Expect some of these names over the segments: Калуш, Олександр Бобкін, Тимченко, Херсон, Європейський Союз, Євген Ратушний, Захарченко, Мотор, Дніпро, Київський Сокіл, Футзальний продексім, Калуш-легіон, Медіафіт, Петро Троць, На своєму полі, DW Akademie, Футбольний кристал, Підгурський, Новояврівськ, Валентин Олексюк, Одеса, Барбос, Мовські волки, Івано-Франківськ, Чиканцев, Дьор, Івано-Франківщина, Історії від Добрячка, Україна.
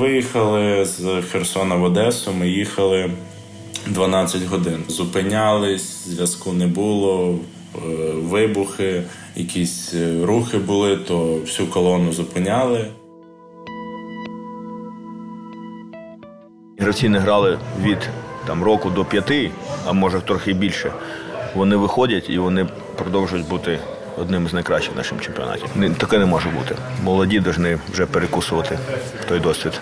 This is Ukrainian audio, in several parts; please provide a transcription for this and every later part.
Виїхали з Херсона в Одесу, ми їхали 12 годин. Зупинялись, зв'язку не було, вибухи, якісь рухи були, то всю колону зупиняли. Гравці не грали від року до 5, а може трохи більше. Вони виходять і вони продовжують бути одним з найкращих в нашому чемпіонаті. Таке не може бути. Молоді повинні вже перекусувати той досвід.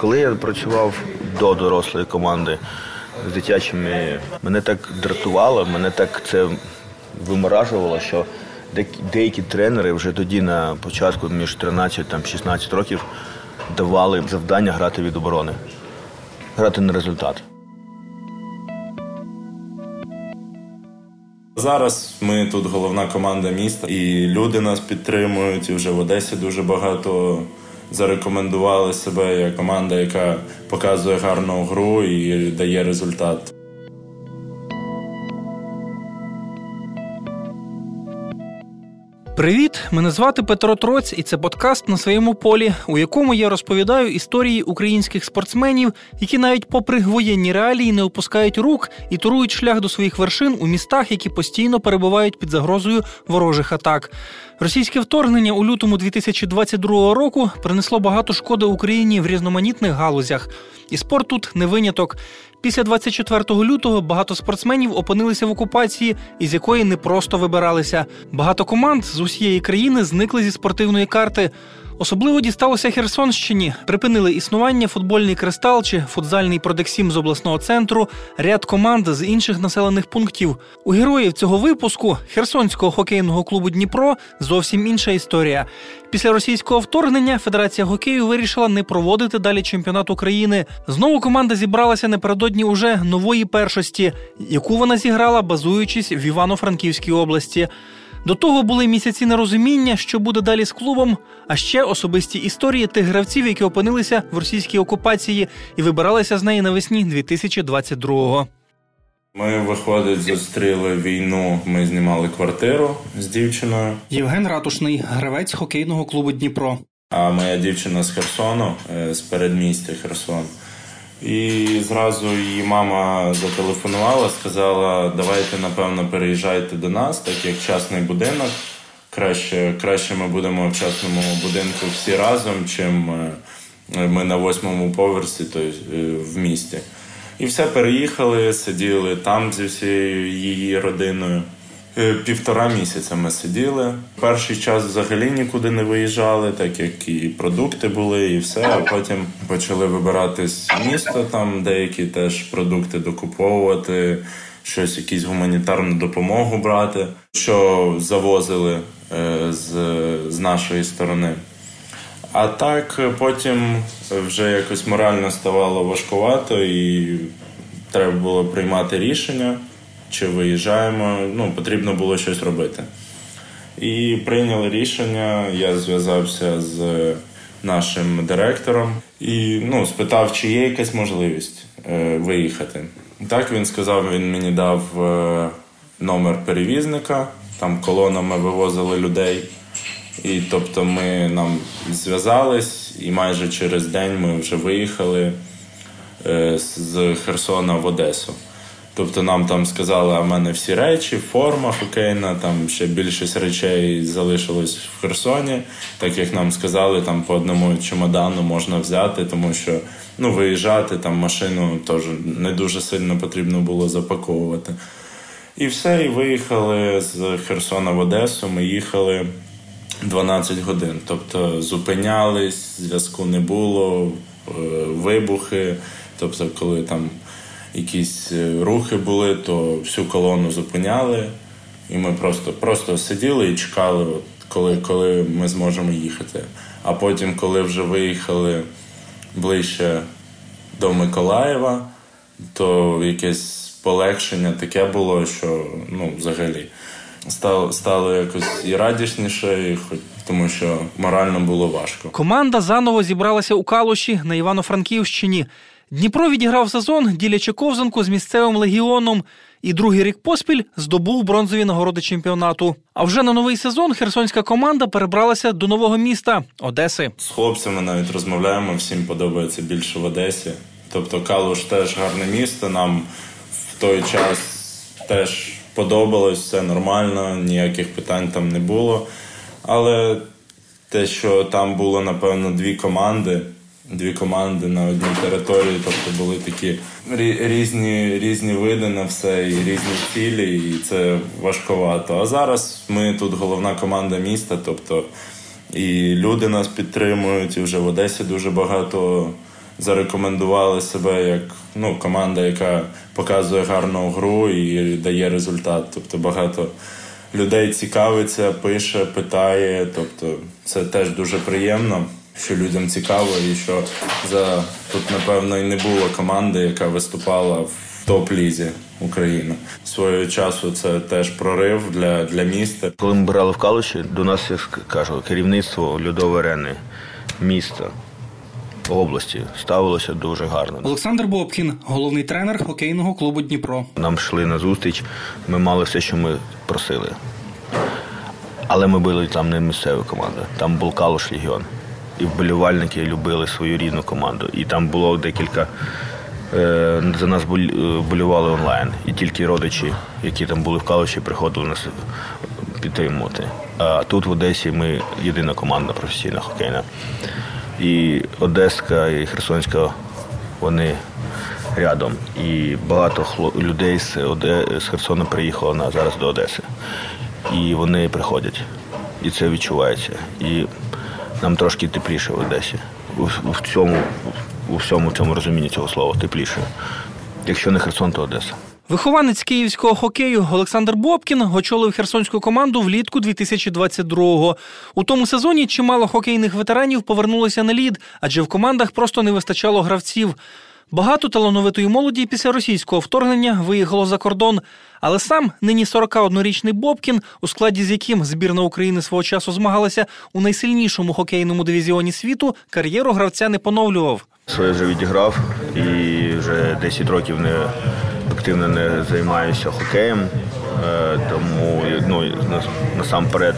Коли я працював до дорослої команди з дитячими, мене так дратувало, мене так це виморажувало, що деякі тренери вже тоді на початку між 13-16 років давали завдання грати від оборони, грати на результат. Зараз ми тут головна команда міста, і люди нас підтримують, і вже в Одесі дуже багато зарекомендували себе як команда, яка показує гарну гру і дає результат. Привіт! Мене звати Петро Троць, і це подкаст «На своєму полі», у якому я розповідаю історії українських спортсменів, які навіть попри воєнні реалії не опускають рук і торують шлях до своїх вершин у містах, які постійно перебувають під загрозою ворожих атак. Російське вторгнення у лютому 2022 року принесло багато шкоди Україні в різноманітних галузях. І спорт тут не виняток. Після 24 лютого багато спортсменів опинилися в окупації, із якої не просто вибиралися. Багато команд з усієї країни зникли зі спортивної карти. Особливо дісталося Херсонщині. Припинили існування футбольний кристал чи футзальний продексім з обласного центру, ряд команд з інших населених пунктів. У героїв цього випуску, херсонського хокейного клубу «Дніпро», зовсім інша історія. Після російського вторгнення Федерація хокею вирішила не проводити далі чемпіонат України. Знову команда зібралася напередодні уже нової першості, яку вона зіграла, базуючись в Івано-Франківській області. До того були місяці нерозуміння, що буде далі з клубом, а ще особисті історії тих гравців, які опинилися в російській окупації і вибиралися з неї навесні 2022-го. Ми, виходить, зустріли війну, ми знімали квартиру з дівчиною. Євген Ратушний, гравець хокейного клубу «Дніпро». А моя дівчина з Херсону, з передмістя Херсон. І зразу її мама зателефонувала, сказала, давайте, напевно, переїжджайте до нас, так як частний будинок. Краще ми будемо в частному будинку всі разом, чим ми на 8-му поверсі, в місті. І все, переїхали, сиділи там зі всією її родиною. 1,5 місяця ми сиділи. Перший час взагалі нікуди не виїжджали, так як і продукти були, і все. А потім почали вибиратись місто, там деякі теж продукти докуповувати, щось, якісь гуманітарну допомогу брати, що завозили з нашої сторони. А так потім вже якось морально ставало важкувато і треба було приймати рішення. Чи виїжджаємо, потрібно було щось робити. І прийняли рішення, я зв'язався з нашим директором і спитав, чи є якась можливість виїхати. Так він сказав, він мені дав номер перевізника, там колонами вивозили людей. І тобто ми нам зв'язались і майже через день ми вже виїхали з Херсона в Одесу. Тобто нам там сказали, а в мене всі речі, форма хокейна, там ще більшість речей залишилось в Херсоні. Так як нам сказали, там по одному чемодану можна взяти, тому що виїжджати, там машину теж не дуже сильно потрібно було запаковувати. І все, і виїхали з Херсона в Одесу, ми їхали 12 годин. Тобто зупинялись, зв'язку не було, вибухи, тобто коли там якісь рухи були, то всю колону зупиняли, і ми просто сиділи і чекали, коли ми зможемо їхати. А потім, коли вже виїхали ближче до Миколаєва, то якесь полегшення таке було, що взагалі стало якось і радісніше, і тому що морально було важко. Команда заново зібралася у Калуші на Івано-Франківщині. Дніпро відіграв сезон, ділячи ковзанку з місцевим легіоном. і другий рік поспіль здобув бронзові нагороди чемпіонату. А вже на новий сезон херсонська команда перебралася до нового міста – Одеси. З хлопцями навіть розмовляємо, всім подобається більше в Одесі. Тобто Калуш теж гарне місто, нам в той час теж подобалось, все нормально, ніяких питань там не було. Але те, що там було, напевно, дві команди на одній території, тобто були такі різні види на все і різні цілі, і це важковато. А зараз ми тут головна команда міста, тобто і люди нас підтримують, і вже в Одесі дуже багато зарекомендували себе як команда, яка показує гарну гру і дає результат. Тобто багато людей цікавиться, пише, питає, тобто це теж дуже приємно, що людям цікаво і що тут, напевно, і не було команди, яка виступала в топ-лізі України. Свого часу це теж прорив для міста. Коли ми брали в Калуші, до нас, я кажу, керівництво льодової арени міста, області ставилося дуже гарно. Олександр Бобкін, головний тренер хокейного клубу «Дніпро». Нам йшли на зустріч, ми мали все, що ми просили. Але ми були там не місцева команда, там був «Калуш-легіон». І вболівальники любили свою рідну команду. І там було декілька, за нас болювали онлайн. І тільки родичі, які там були в Калуші, приходили нас підтримувати. А тут в Одесі ми єдина команда професійна хокейна. І Одеська, і Херсонська, вони рядом. І багато людей з Херсона приїхало зараз до Одеси. І вони приходять. І це відчувається. І нам трошки тепліше в Одесі. У всьому цьому розумінні цього слова тепліше. Якщо не Херсон, то Одеса. Вихованець київського хокею Олександр Бобкін очолив херсонську команду влітку 2022-го. У тому сезоні чимало хокейних ветеранів повернулося на лід, адже в командах просто не вистачало гравців. Багато талановитої молоді після російського вторгнення виїхало за кордон. Але сам нині 41-річний Бобкін, у складі з яким збірна України свого часу змагалася у найсильнішому хокейному дивізіоні світу, кар'єру гравця не поновлював. Своє вже відіграв і вже 10 років активно не займаюся хокеєм, тому насамперед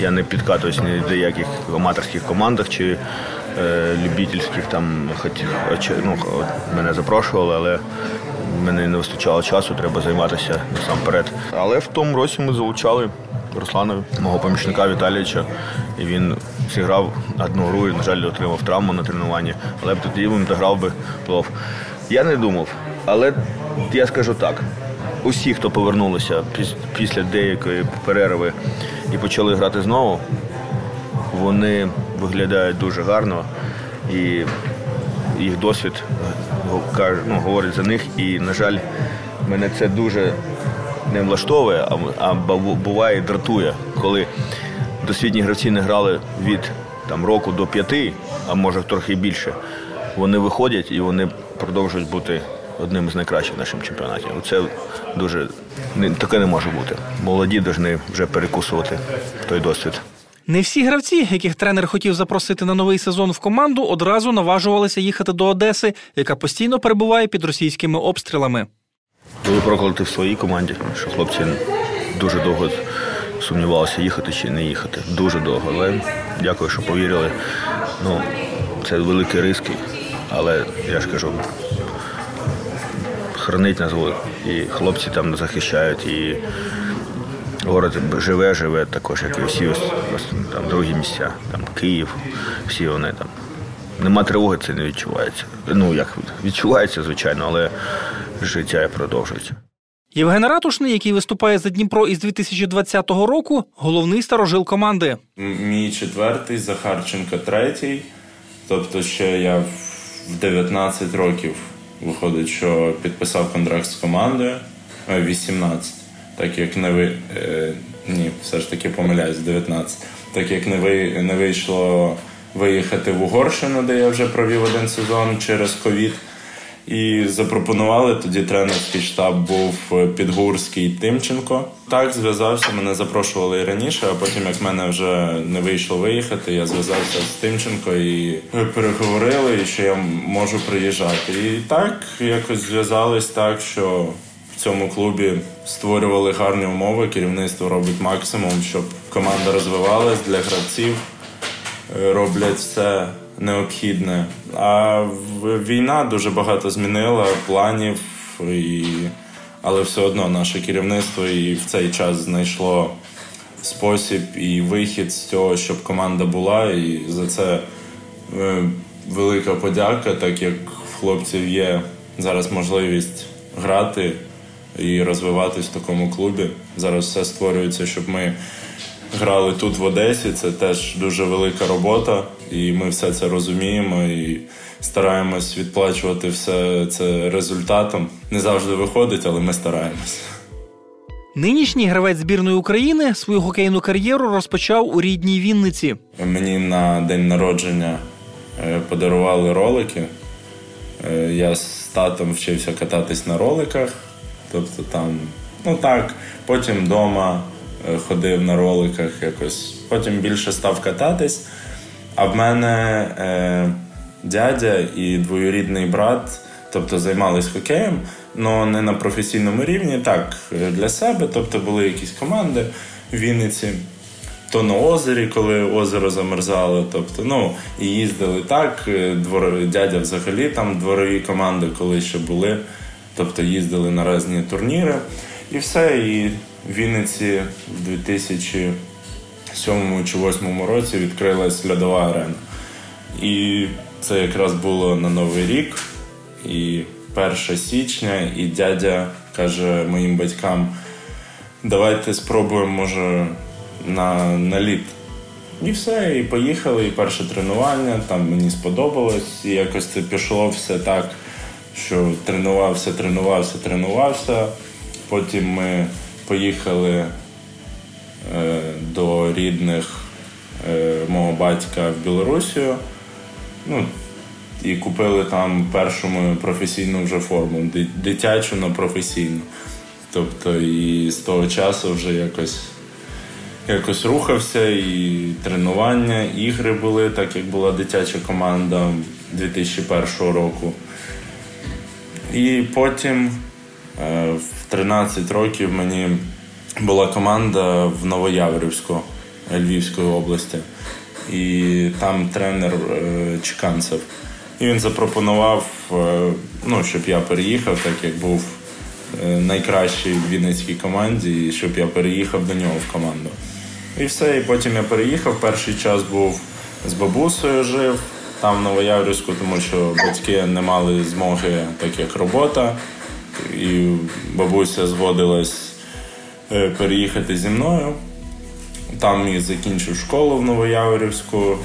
я не підкатуюсь ні до яких аматорських командах чи любительських, мене запрошували, але мені не вистачало часу, треба займатися насамперед. Але в тому році ми залучали Руслана, мого помічника Віталійовича, і він зіграв одну гру і, на жаль, отримав травму на тренуванні, але б тоді він дограв би плов. Я не думав, але я скажу так, усі, хто повернулися після деякої перерви і почали грати знову, вони виглядають дуже гарно, і їх досвід говорить за них, і, на жаль, мене це дуже не влаштовує, а буває дратує, коли досвідні гравці не грали від року до 5, а може трохи більше, вони виходять і вони продовжують бути одним з найкращих в нашому чемпіонаті. Це дуже таке не може бути. Молоді повинні вже перекусувати той досвід. Не всі гравці, яких тренер хотів запросити на новий сезон в команду, одразу наважувалися їхати до Одеси, яка постійно перебуває під російськими обстрілами. Були прокляті в своїй команді, що хлопці дуже довго сумнівалися, їхати чи не їхати. Дуже довго. Але дякую, що повірили. Це великі риски, але я ж кажу, хранить нас Бог. І хлопці там захищають, і город живе також, як і всі другі місця, Київ, всі вони там. Нема тривоги, це не відчувається. Відчувається, звичайно, але життя продовжується. Євген Ратушний, який виступає за Дніпро із 2020 року, головний старожил команди. Мій четвертий, Захарченко третій, тобто ще я в 19 років, виходить, що підписав контракт з командою, 18, так як не вийшло виїхати в Угорщину, де я вже провів один сезон через ковід. І запропонували, тоді тренерський штаб був Підгурський і Тимченко. Так зв'язався, мене запрошували і раніше, а потім, як мене вже не вийшло виїхати, я зв'язався з Тимченко і переговорили, що я можу приїжджати. І так, якось зв'язались так, що в цьому клубі створювали гарні умови, керівництво робить максимум, щоб команда розвивалась для гравців, роблять все необхідне. А війна дуже багато змінила планів, але все одно наше керівництво і в цей час знайшло спосіб і вихід з цього, щоб команда була, і за це велика подяка, так як в хлопців є зараз можливість грати і розвиватись в такому клубі. Зараз все створюється, щоб ми грали тут в Одесі. Це теж дуже велика робота, і ми все це розуміємо і стараємось відплачувати все це результатом. Не завжди виходить, але ми стараємось. Нинішній гравець збірної України свою хокейну кар'єру розпочав у рідній Вінниці. Мені на день народження подарували ролики. Я з татом вчився кататись на роликах. Тобто там, потім вдома ходив на роликах якось. Потім більше став кататись. А в мене дядя і двоюрідний брат, тобто займались хокеєм, але не на професійному рівні, так, для себе. Тобто були якісь команди в Вінниці. То на озері, коли озеро замерзало, тобто, і їздили так. Дядя взагалі там дворові команди, коли ще були, тобто їздили на різні турніри. І все, і в Вінниці в 2007 чи 2008 році відкрилась льодова арена. І це якраз було на Новий рік, і 1 січня, і дядя каже моїм батькам: давайте спробуємо, може, на лід. І все, і поїхали, і перше тренування, там мені сподобалось, і якось це пішло все так, що тренувався. Потім ми поїхали до рідних мого батька в Білорусію, і купили там першу мою професійну вже форму, дитячу на професійну. Тобто і з того часу вже якось рухався, і тренування, ігри були, так як була дитяча команда 2001 року. І потім в 13 років мені була команда в Новояврівську Львівської області. І там тренер Чиканцев. І він запропонував, щоб я переїхав, так як був найкращий в вінницькій команді, і щоб я переїхав до нього в команду. І все, і потім я переїхав. Перший час був з бабусею, жив там в Новояврівську, тому що батьки не мали змоги, так як робота. І бабуся згодилась переїхати зі мною. Там і закінчив школу в Новояврівську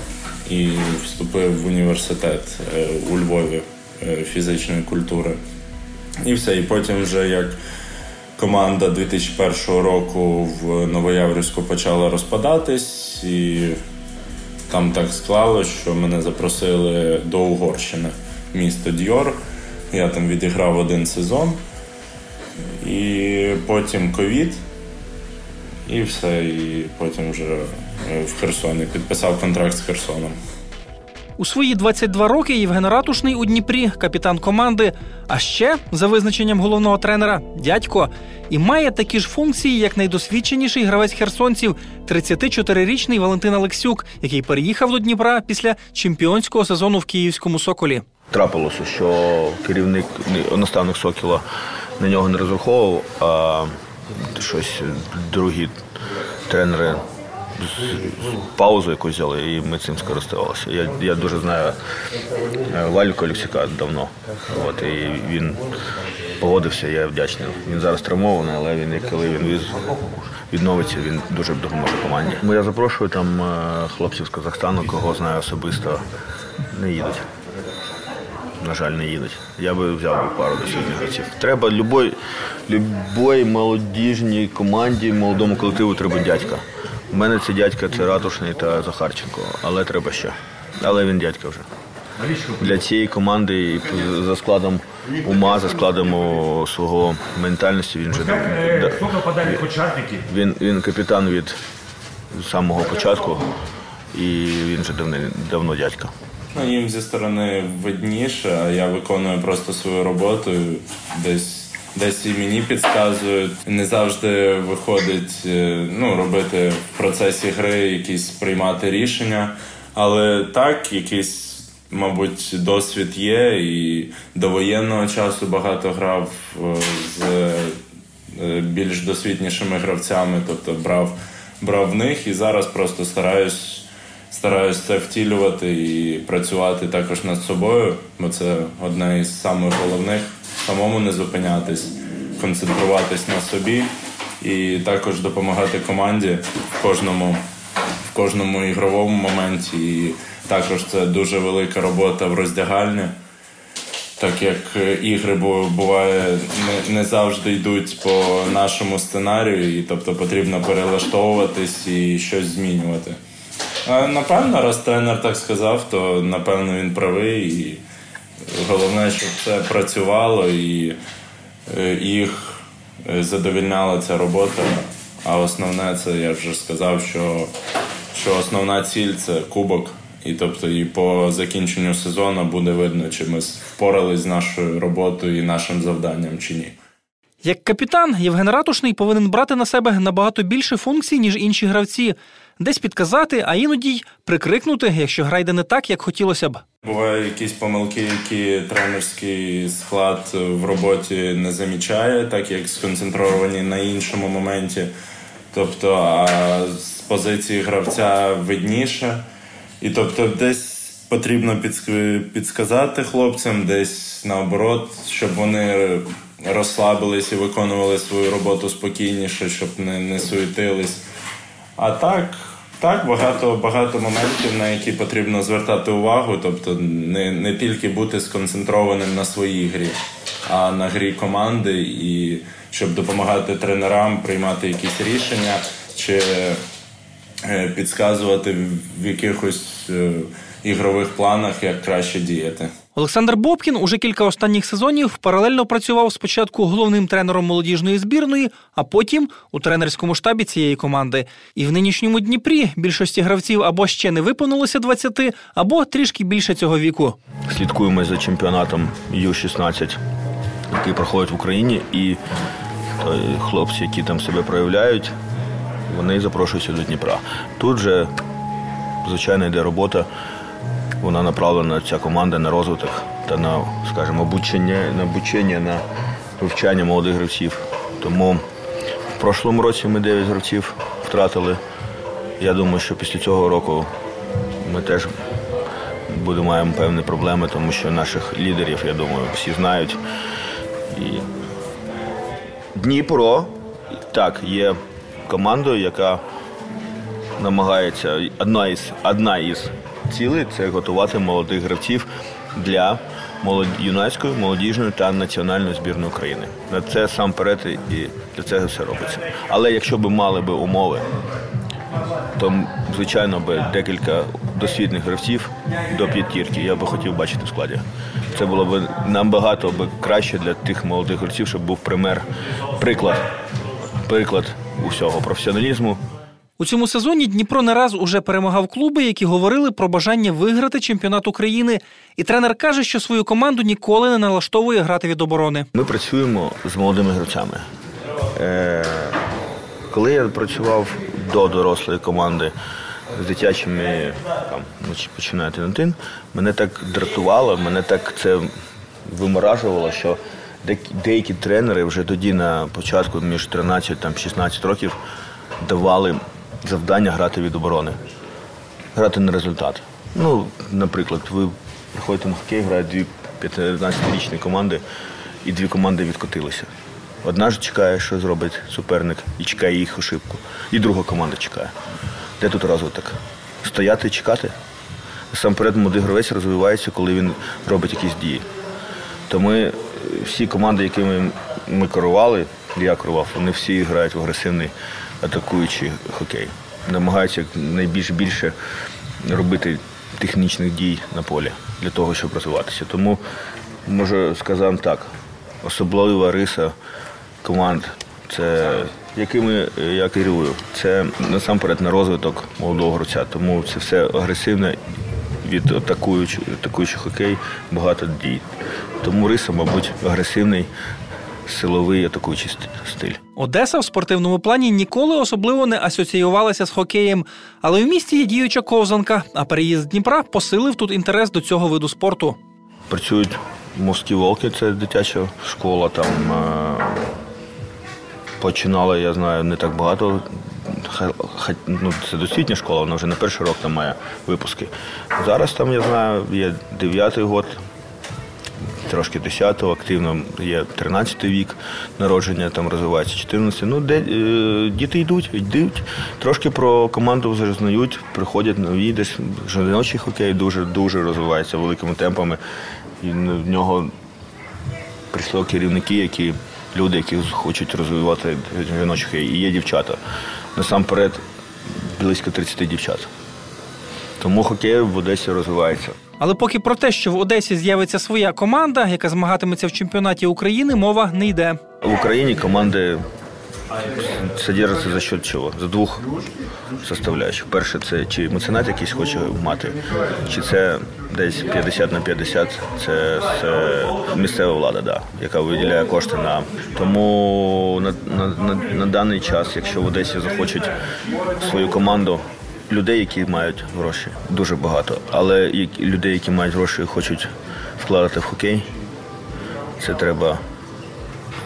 і вступив в університет у Львові фізичної культури. І все, і потім вже як команда 2001 року в Новояврівську почала розпадатись, і там так склалось, що мене запросили до Угорщини, місто Дьор. Я там відіграв один сезон, і потім ковід, і все, і потім вже в Херсоні, підписав контракт з Херсоном. У свої 22 роки Євген Ратушний у Дніпрі – капітан команди, а ще, за визначенням головного тренера, дядько, і має такі ж функції, як найдосвідченіший гравець херсонців – 34-річний Валентин Олексюк, який переїхав до Дніпра після чемпіонського сезону в Київському Соколі. Трапилося, що керівник, наставник Сокіла на нього не розраховував, а щось другі тренери паузу якусь взяли, і ми цим скористувалися. Я дуже знаю Валіка Олексюка давно. І він погодився, я вдячний. Він зараз травмований, але коли він відновиться, він дуже допоможе команді. Я запрошую там хлопців з Казахстану, кого знаю особисто, не їдуть. На жаль, не їдуть. Я би взяв пару досвідчених гравців. Треба любій молодіжній команді, молодому колективу треба дядька. У мене це дядька, це Ратушний та Захарченко, але треба ще. Але він дядька вже. Для цієї команди за складом ума, за складом свого ментальності він вже він капітан від самого початку, і він вже давно дядька. Їм зі сторони видніше, а я виконую просто свою роботу. Десь десь і мені підказують. Не завжди виходить робити в процесі гри якісь приймати рішення. Але так, якийсь, мабуть, досвід є. І до воєнного часу багато грав з більш досвіднішими гравцями, тобто брав в них, і зараз просто стараюсь це втілювати і працювати також над собою, бо це одна із самих головних – самому не зупинятись, концентруватись на собі і також допомагати команді в кожному ігровому моменті. І також це дуже велика робота в роздягальні, так як ігри буває не завжди йдуть по нашому сценарію, і тобто потрібно перелаштовуватись і щось змінювати. А напевно, раз тренер так сказав, то напевно він правий. І головне, щоб це працювало і їх задовольняла ця робота. А основне, це я вже сказав, що основна ціль це кубок. І тобто, і по закінченню сезону буде видно, чи ми впорались з нашою роботою і нашим завданням, чи ні. Як капітан, Євген Ратушний повинен брати на себе набагато більше функцій, ніж інші гравці. Десь підказати, а іноді й прикрикнути, якщо гра йде не так, як хотілося б. Бувають якісь помилки, які тренерський склад в роботі не замічає, так як сконцентровані на іншому моменті. Тобто, а з позиції гравця видніше. І тобто десь потрібно підсказати хлопцям, десь наоборот, щоб вони розслабились і виконували свою роботу спокійніше, щоб не суетились. А так багато моментів, на які потрібно звертати увагу, тобто не тільки бути сконцентрованим на своїй грі, а на грі команди, і щоб допомагати тренерам приймати якісь рішення чи підказувати в якихось ігрових планах, як краще діяти. Олександр Бобкін уже кілька останніх сезонів паралельно працював спочатку головним тренером молодіжної збірної, а потім у тренерському штабі цієї команди. І в нинішньому Дніпрі більшості гравців або ще не виповнилося 20, або трішки більше цього віку. Слідкуємо за чемпіонатом Ю-16, який проходить в Україні, і хлопці, які там себе проявляють, вони запрошуються до Дніпра. Тут же, звичайно, йде робота. Вона направлена, ця команда, на розвиток та на, скажімо, обучення, на вивчання молодих гравців. Тому в прошлому році ми 9 гравців втратили. Я думаю, що після цього року ми теж маємо певні проблеми, тому що наших лідерів, я думаю, всі знають. І Дніпро, так, є командою, яка намагається, одна із цілей – це готувати молодих гравців для юнацької, молодіжної та національної збірної України. На це сам перед і для цього все робиться. Але якщо б мали умови, то, звичайно, би декілька досвідних гравців до п'ятірки я би хотів бачити в складі. Це було б набагато краще для тих молодих гравців, щоб був приклад усього професіоналізму. У цьому сезоні Дніпро не раз уже перемагав клуби, які говорили про бажання виграти чемпіонат України. І тренер каже, що свою команду ніколи не налаштовує грати від оборони. Ми працюємо з молодими гравцями. Коли я працював до дорослої команди з дитячими, починає тинатин, мене так дратувало, мене так це виморажувало, що деякі тренери вже тоді на початку між 13-16 років давали завдання грати від оборони, грати на результат. Наприклад, ви приходите на хокей, грають дві 15-річні команди, і дві команди відкотилися. Одна ж чекає, що зробить суперник, і чекає їх ошибку. І друга команда чекає. Де тут розвиток? Стояти і чекати? Насамперед, молодий гравець розвивається, коли він робить якісь дії. Тому всі команди, якими ми керували, я керував, вони всі грають в агресивний атакуючий хокей. Намагаються найбільше робити технічних дій на полі для того, щоб розвиватися. Тому, можу сказати так, особлива риса команд, це, якими я керую, це насамперед на розвиток молодого гравця. Тому це все агресивне від атакуючого хокей, багато дій. Тому риса, мабуть, агресивний силовий атакуючий стиль. Одеса в спортивному плані ніколи особливо не асоціювалася з хокеєм. Але в місті є діюча ковзанка, а переїзд Дніпра посилив тут інтерес до цього виду спорту. Працюють «Мовські волки», це дитяча школа. Там починала, я знаю, не так багато. Це досвітня школа, вона вже не перший рік там має випуски. Зараз там, я знаю, є 9-й год, трошки 10-го, активно є 13-й вік народження, там розвивається 14-й. Діти йдуть, трошки про команду зазнають, приходять нові, десь жіночий хокей дуже розвивається великими темпами. І в нього прийшли керівники, люди, які хочуть розвивати жіночий хокей. І є дівчата. Насамперед, близько 30 дівчат. Тому хокей в Одесі розвивається. Але поки про те, що в Одесі з'явиться своя команда, яка змагатиметься в чемпіонаті України, мова не йде. В Україні команди содержаться за счет чого? За двох составляючих. Перше, це чи меценат якийсь хоче мати, чи це десь 50/50, це місцева влада, яка виділяє кошти на. Тому на даний час, якщо в Одесі захочуть свою команду, людей, які мають гроші, дуже багато. Але людей, які мають гроші і хочуть вкладати в хокей, це треба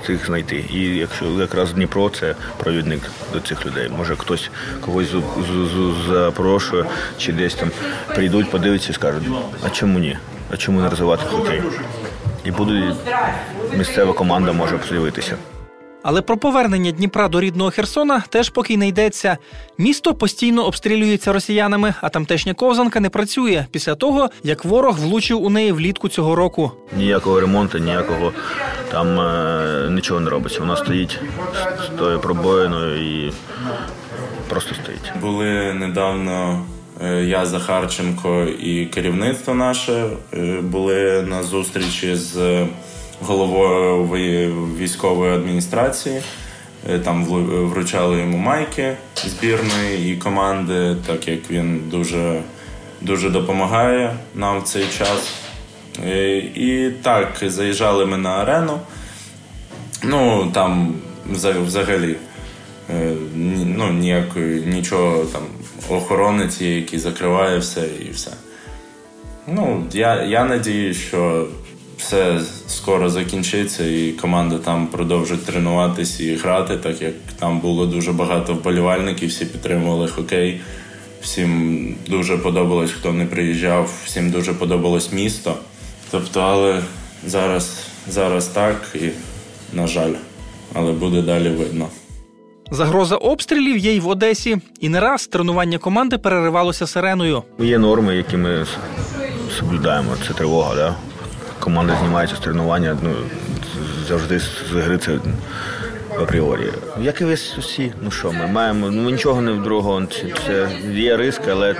цих знайти. І якщо якраз Дніпро – це провідник до цих людей. Може, хтось когось запрошує, чи десь там прийдуть, подивляться і скажуть, а чому ні? А чому не розвивати хокей? І буде місцева команда може з'явитися. Але про повернення Дніпра до рідного Херсона теж поки й не йдеться. Місто постійно обстрілюється росіянами, а тамтешня ковзанка не працює після того, як ворог влучив у неї влітку цього року. Ніякого ремонту, ніякого там нічого не робиться. Вона стоїть з тою пробоїною і просто стоїть. Були недавно я, Захарченко і керівництво наше були на зустрічі з головою військової адміністрації, там вручали йому майки збірної і команди, так як він дуже допомагає нам в цей час. І так, заїжджали ми на арену. Ну, там взагалі нічого, там охоронець є, який закриває все і все. Ну, я надіюсь, що все скоро закінчиться і команда там продовжить тренуватися і грати, так як там було дуже багато вболівальників, всі підтримували хокей, всім дуже подобалось, хто не приїжджав, всім дуже подобалось місто. Тобто, але зараз так і, на жаль, але буде далі видно. Загроза обстрілів є й в Одесі, і не раз тренування команди переривалося сиреною. Є норми, які ми соблюдаємо, це тривога, да? Команда знімається з тренування, завжди з гри це апріорі. Як і всі, ми маємо, нічого не другого, це є ризик, але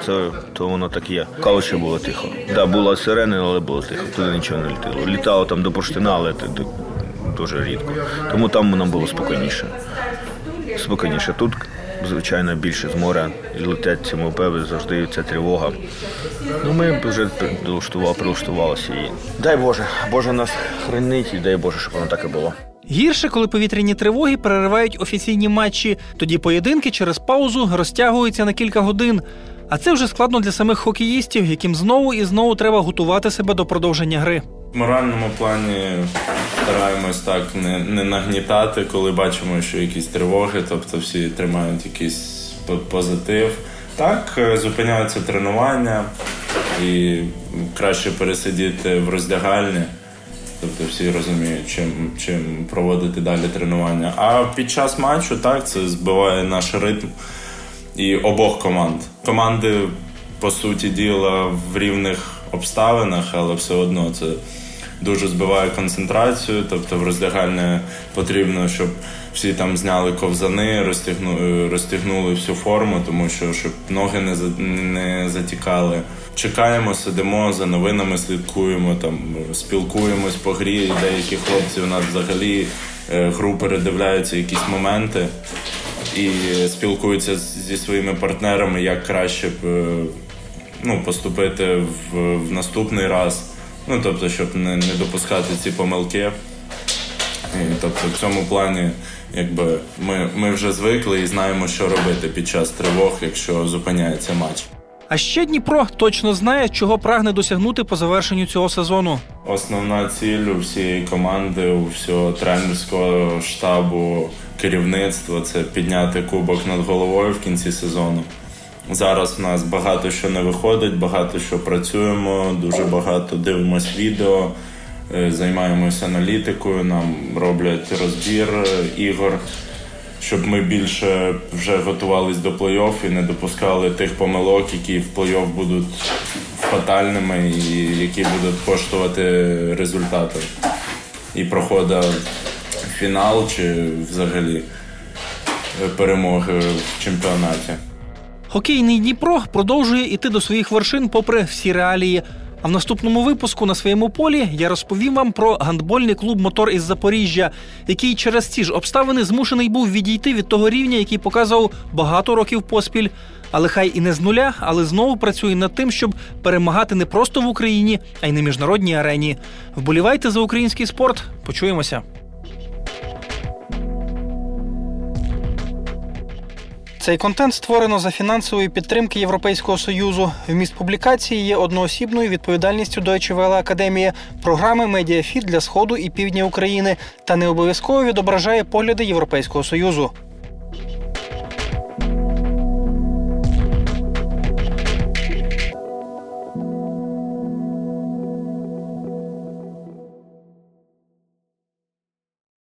то воно так є. В Калуші було тихо. Так, була сирена, але було тихо, туди нічого не літало. Літало там до Пуштина, але дуже рідко. Тому там нам було спокійніше. Тут, звичайно, більше з моря, летять ці мопеди, завжди ця тривога. Ми вже прилаштувалися. Дай Боже нас хранить, і дай Боже, щоб воно так і було. Гірше, коли повітряні тривоги переривають офіційні матчі. Тоді поєдинки через паузу розтягуються на кілька годин. А це вже складно для самих хокеїстів, яким знову і знову треба готувати себе до продовження гри. В моральному плані стараємось так не нагнітати, коли бачимо, що якісь тривоги, тобто всі тримають якийсь позитив. Так, зупиняються тренування і краще пересидіти в роздягальні, тобто всі розуміють, чим проводити далі тренування. А під час матчу, так, це збиває наш ритм і обох команд. Команди, по суті діла, в рівних обставинах, але все одно це дуже збиває концентрацію, тобто в роздягальні потрібно, щоб всі там зняли ковзани, розтягнули всю форму, тому що щоб ноги не затікали. Чекаємо, сидимо, за новинами слідкуємо, там спілкуємось по грі, деякі хлопці у нас взагалі гру передивляються якісь моменти і спілкуються зі своїми партнерами, як краще поступити в наступний раз. Тобто, щоб не допускати ці помилки. Тобто в цьому плані якби, ми вже звикли і знаємо, що робити під час тривог, якщо зупиняється матч. А ще Дніпро точно знає, чого прагне досягнути по завершенню цього сезону. Основна ціль у всієї команди, у всього тренерського штабу, керівництва – це підняти кубок над головою в кінці сезону. Зараз у нас багато що не виходить, багато що працюємо, дуже багато дивимось відео, займаємося аналітикою, нам роблять розбір ігор, щоб ми більше вже готувались до плей-офф і не допускали тих помилок, які в плей-офф будуть фатальними і які будуть коштувати результати і проходу в фінал чи взагалі перемоги в чемпіонаті. Хокейний Дніпро продовжує іти до своїх вершин попри всі реалії. А в наступному випуску «На своєму полі» я розповім вам про гандбольний клуб «Мотор» із Запоріжжя, який через ці ж обставини змушений був відійти від того рівня, який показував багато років поспіль. Але хай і не з нуля, але знову працює над тим, щоб перемагати не просто в Україні, а й на міжнародній арені. Вболівайте за український спорт. Почуємося. Цей контент створено за фінансової підтримки Європейського Союзу. Вміст публікації є одноосібною відповідальністю DW Akademie, програми «Медіафіт» для Сходу і Півдня України та не обов'язково відображає погляди Європейського Союзу.